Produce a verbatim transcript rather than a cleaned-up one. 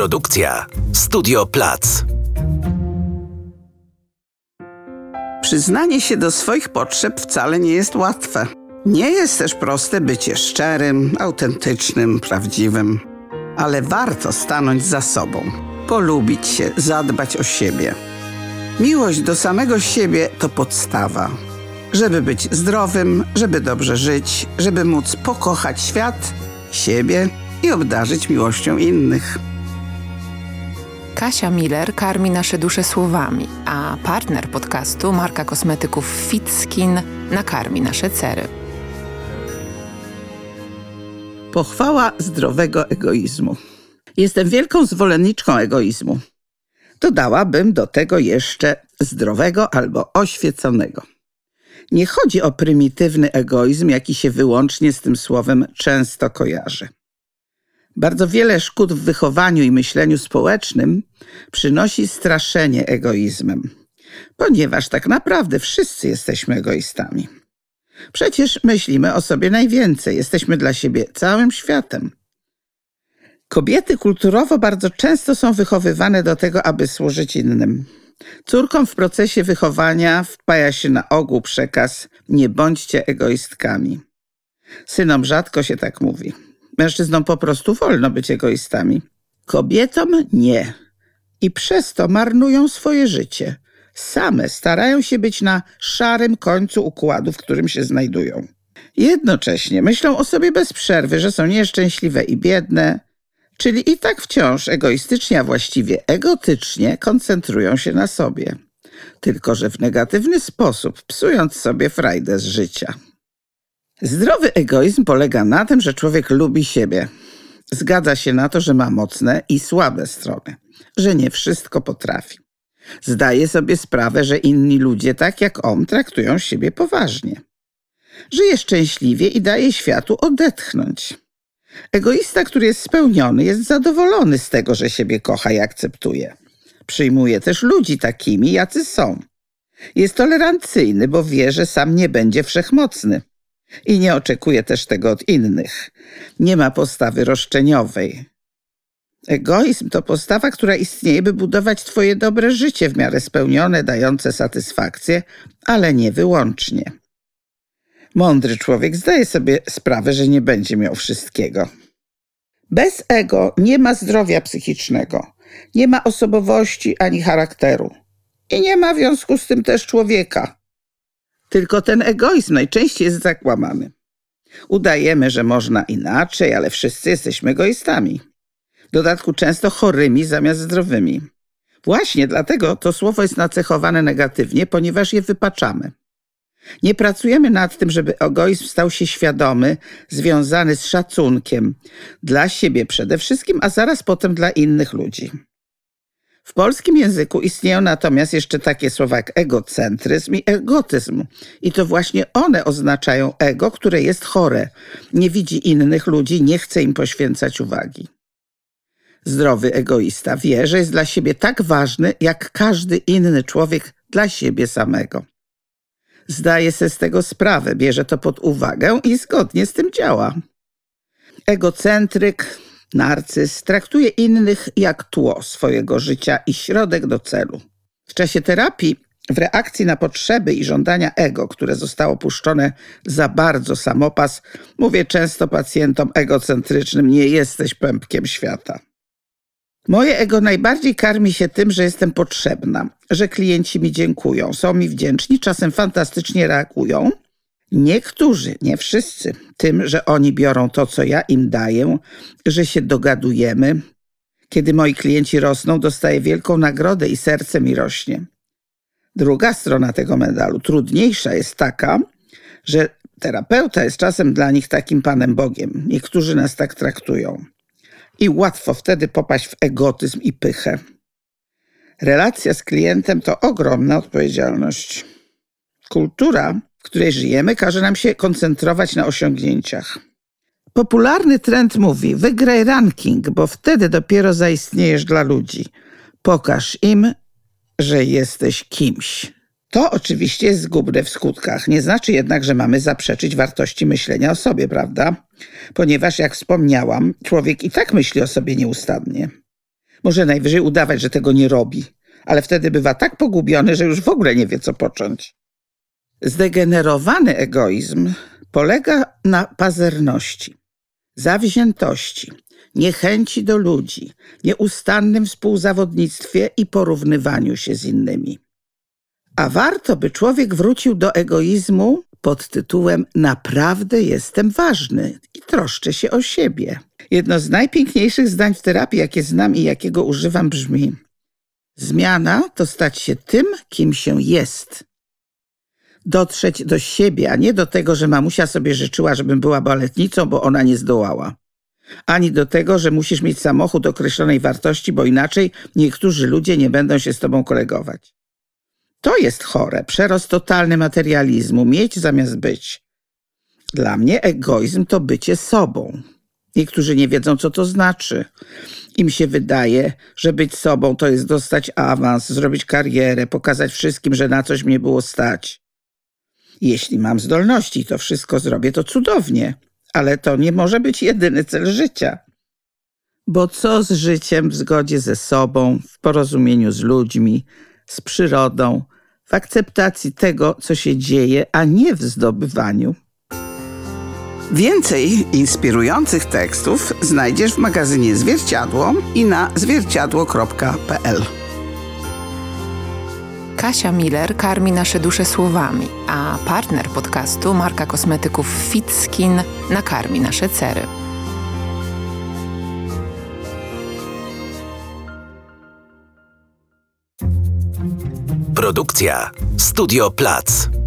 Produkcja Studio Plac. Przyznanie się do swoich potrzeb wcale nie jest łatwe. Nie jest też proste bycie szczerym, autentycznym, prawdziwym. Ale warto stanąć za sobą, polubić się, zadbać o siebie. Miłość do samego siebie to podstawa. Żeby być zdrowym, żeby dobrze żyć, żeby móc pokochać świat, siebie i obdarzyć miłością innych. Kasia Miller karmi nasze dusze słowami, a partner podcastu, marka kosmetyków feedSkin, nakarmi nasze cery. Pochwała zdrowego egoizmu. Jestem wielką zwolenniczką egoizmu. Dodałabym do tego jeszcze zdrowego albo oświeconego. Nie chodzi o prymitywny egoizm, jaki się wyłącznie z tym słowem często kojarzy. Bardzo wiele szkód w wychowaniu i myśleniu społecznym przynosi straszenie egoizmem, ponieważ tak naprawdę wszyscy jesteśmy egoistami. Przecież myślimy o sobie najwięcej, jesteśmy dla siebie całym światem. Kobiety kulturowo bardzo często są wychowywane do tego, aby służyć innym. Córkom w procesie wychowania wpaja się na ogół przekaz: nie bądźcie egoistkami. Synom rzadko się tak mówi. Mężczyznom po prostu wolno być egoistami. Kobietom nie. I przez to marnują swoje życie. Same starają się być na szarym końcu układu, w którym się znajdują. Jednocześnie myślą o sobie bez przerwy, że są nieszczęśliwe i biedne, czyli i tak wciąż egoistycznie, a właściwie egotycznie koncentrują się na sobie. Tylko że w negatywny sposób, psując sobie frajdę z życia. Zdrowy egoizm polega na tym, że człowiek lubi siebie. Zgadza się na to, że ma mocne i słabe strony, że nie wszystko potrafi. Zdaje sobie sprawę, że inni ludzie, tak jak on, traktują siebie poważnie. Żyje szczęśliwie i daje światu odetchnąć. Egoista, który jest spełniony, jest zadowolony z tego, że siebie kocha i akceptuje. Przyjmuje też ludzi takimi, jacy są. Jest tolerancyjny, bo wie, że sam nie będzie wszechmocny. I nie oczekuje też tego od innych. Nie ma postawy roszczeniowej. Egoizm to postawa, która istnieje, by budować twoje dobre życie w miarę spełnione, dające satysfakcję, ale nie wyłącznie. Mądry człowiek zdaje sobie sprawę, że nie będzie miał wszystkiego. Bez ego nie ma zdrowia psychicznego, nie ma osobowości ani charakteru. I nie ma w związku z tym też człowieka. Tylko ten egoizm najczęściej jest zakłamany. Udajemy, że można inaczej, ale wszyscy jesteśmy egoistami. W dodatku często chorymi zamiast zdrowymi. Właśnie dlatego to słowo jest nacechowane negatywnie, ponieważ je wypaczamy. Nie pracujemy nad tym, żeby egoizm stał się świadomy, związany z szacunkiem dla siebie przede wszystkim, a zaraz potem dla innych ludzi. W polskim języku istnieją natomiast jeszcze takie słowa jak egocentryzm i egotyzm. I to właśnie one oznaczają ego, które jest chore, nie widzi innych ludzi, nie chce im poświęcać uwagi. Zdrowy egoista wie, że jest dla siebie tak ważny, jak każdy inny człowiek dla siebie samego. Zdaje sobie z tego sprawę, bierze to pod uwagę i zgodnie z tym działa. Egocentryk, narcyz traktuje innych jak tło swojego życia i środek do celu. W czasie terapii, w reakcji na potrzeby i żądania ego, które zostało puszczone za bardzo samopas, mówię często pacjentom egocentrycznym: nie jesteś pępkiem świata. Moje ego najbardziej karmi się tym, że jestem potrzebna, że klienci mi dziękują, są mi wdzięczni, czasem fantastycznie reagują. Niektórzy, nie wszyscy, tym, że oni biorą to, co ja im daję, że się dogadujemy. Kiedy moi klienci rosną, dostaję wielką nagrodę i serce mi rośnie. Druga strona tego medalu, trudniejsza, jest taka, że terapeuta jest czasem dla nich takim Panem Bogiem. Niektórzy nas tak traktują. I łatwo wtedy popaść w egotyzm i pychę. Relacja z klientem to ogromna odpowiedzialność. Kultura, w której żyjemy, każe nam się koncentrować na osiągnięciach. Popularny trend mówi: wygraj ranking, bo wtedy dopiero zaistniejesz dla ludzi. Pokaż im, że jesteś kimś. To oczywiście jest zgubne w skutkach. Nie znaczy jednak, że mamy zaprzeczyć wartości myślenia o sobie, prawda? Ponieważ, jak wspomniałam, człowiek i tak myśli o sobie nieustannie. Może najwyżej udawać, że tego nie robi, ale wtedy bywa tak pogubiony, że już w ogóle nie wie, co począć. Zdegenerowany egoizm polega na pazerności, zawziętości, niechęci do ludzi, nieustannym współzawodnictwie i porównywaniu się z innymi. A warto, by człowiek wrócił do egoizmu pod tytułem „Naprawdę jestem ważny i troszczę się o siebie”. Jedno z najpiękniejszych zdań w terapii, jakie znam i jakiego używam, brzmi: zmiana to stać się tym, kim się jest. Dotrzeć do siebie, a nie do tego, że mamusia sobie życzyła, żebym była baletnicą, bo ona nie zdołała. Ani do tego, że musisz mieć samochód określonej wartości, bo inaczej niektórzy ludzie nie będą się z tobą kolegować. To jest chore, przerost totalny materializmu, mieć zamiast być. Dla mnie egoizm to bycie sobą. Niektórzy nie wiedzą, co to znaczy. Im się wydaje, że być sobą to jest dostać awans, zrobić karierę, pokazać wszystkim, że na coś mnie było stać. Jeśli mam zdolności i to wszystko zrobię, to cudownie, ale to nie może być jedyny cel życia. Bo co z życiem w zgodzie ze sobą, w porozumieniu z ludźmi, z przyrodą, w akceptacji tego, co się dzieje, a nie w zdobywaniu? Więcej inspirujących tekstów znajdziesz w magazynie Zwierciadło i na zwierciadło kropka p l. Kasia Miller karmi nasze dusze słowami, a partner podcastu, marka kosmetyków feedSkin, nakarmi nasze cery. Produkcja Studio Plac.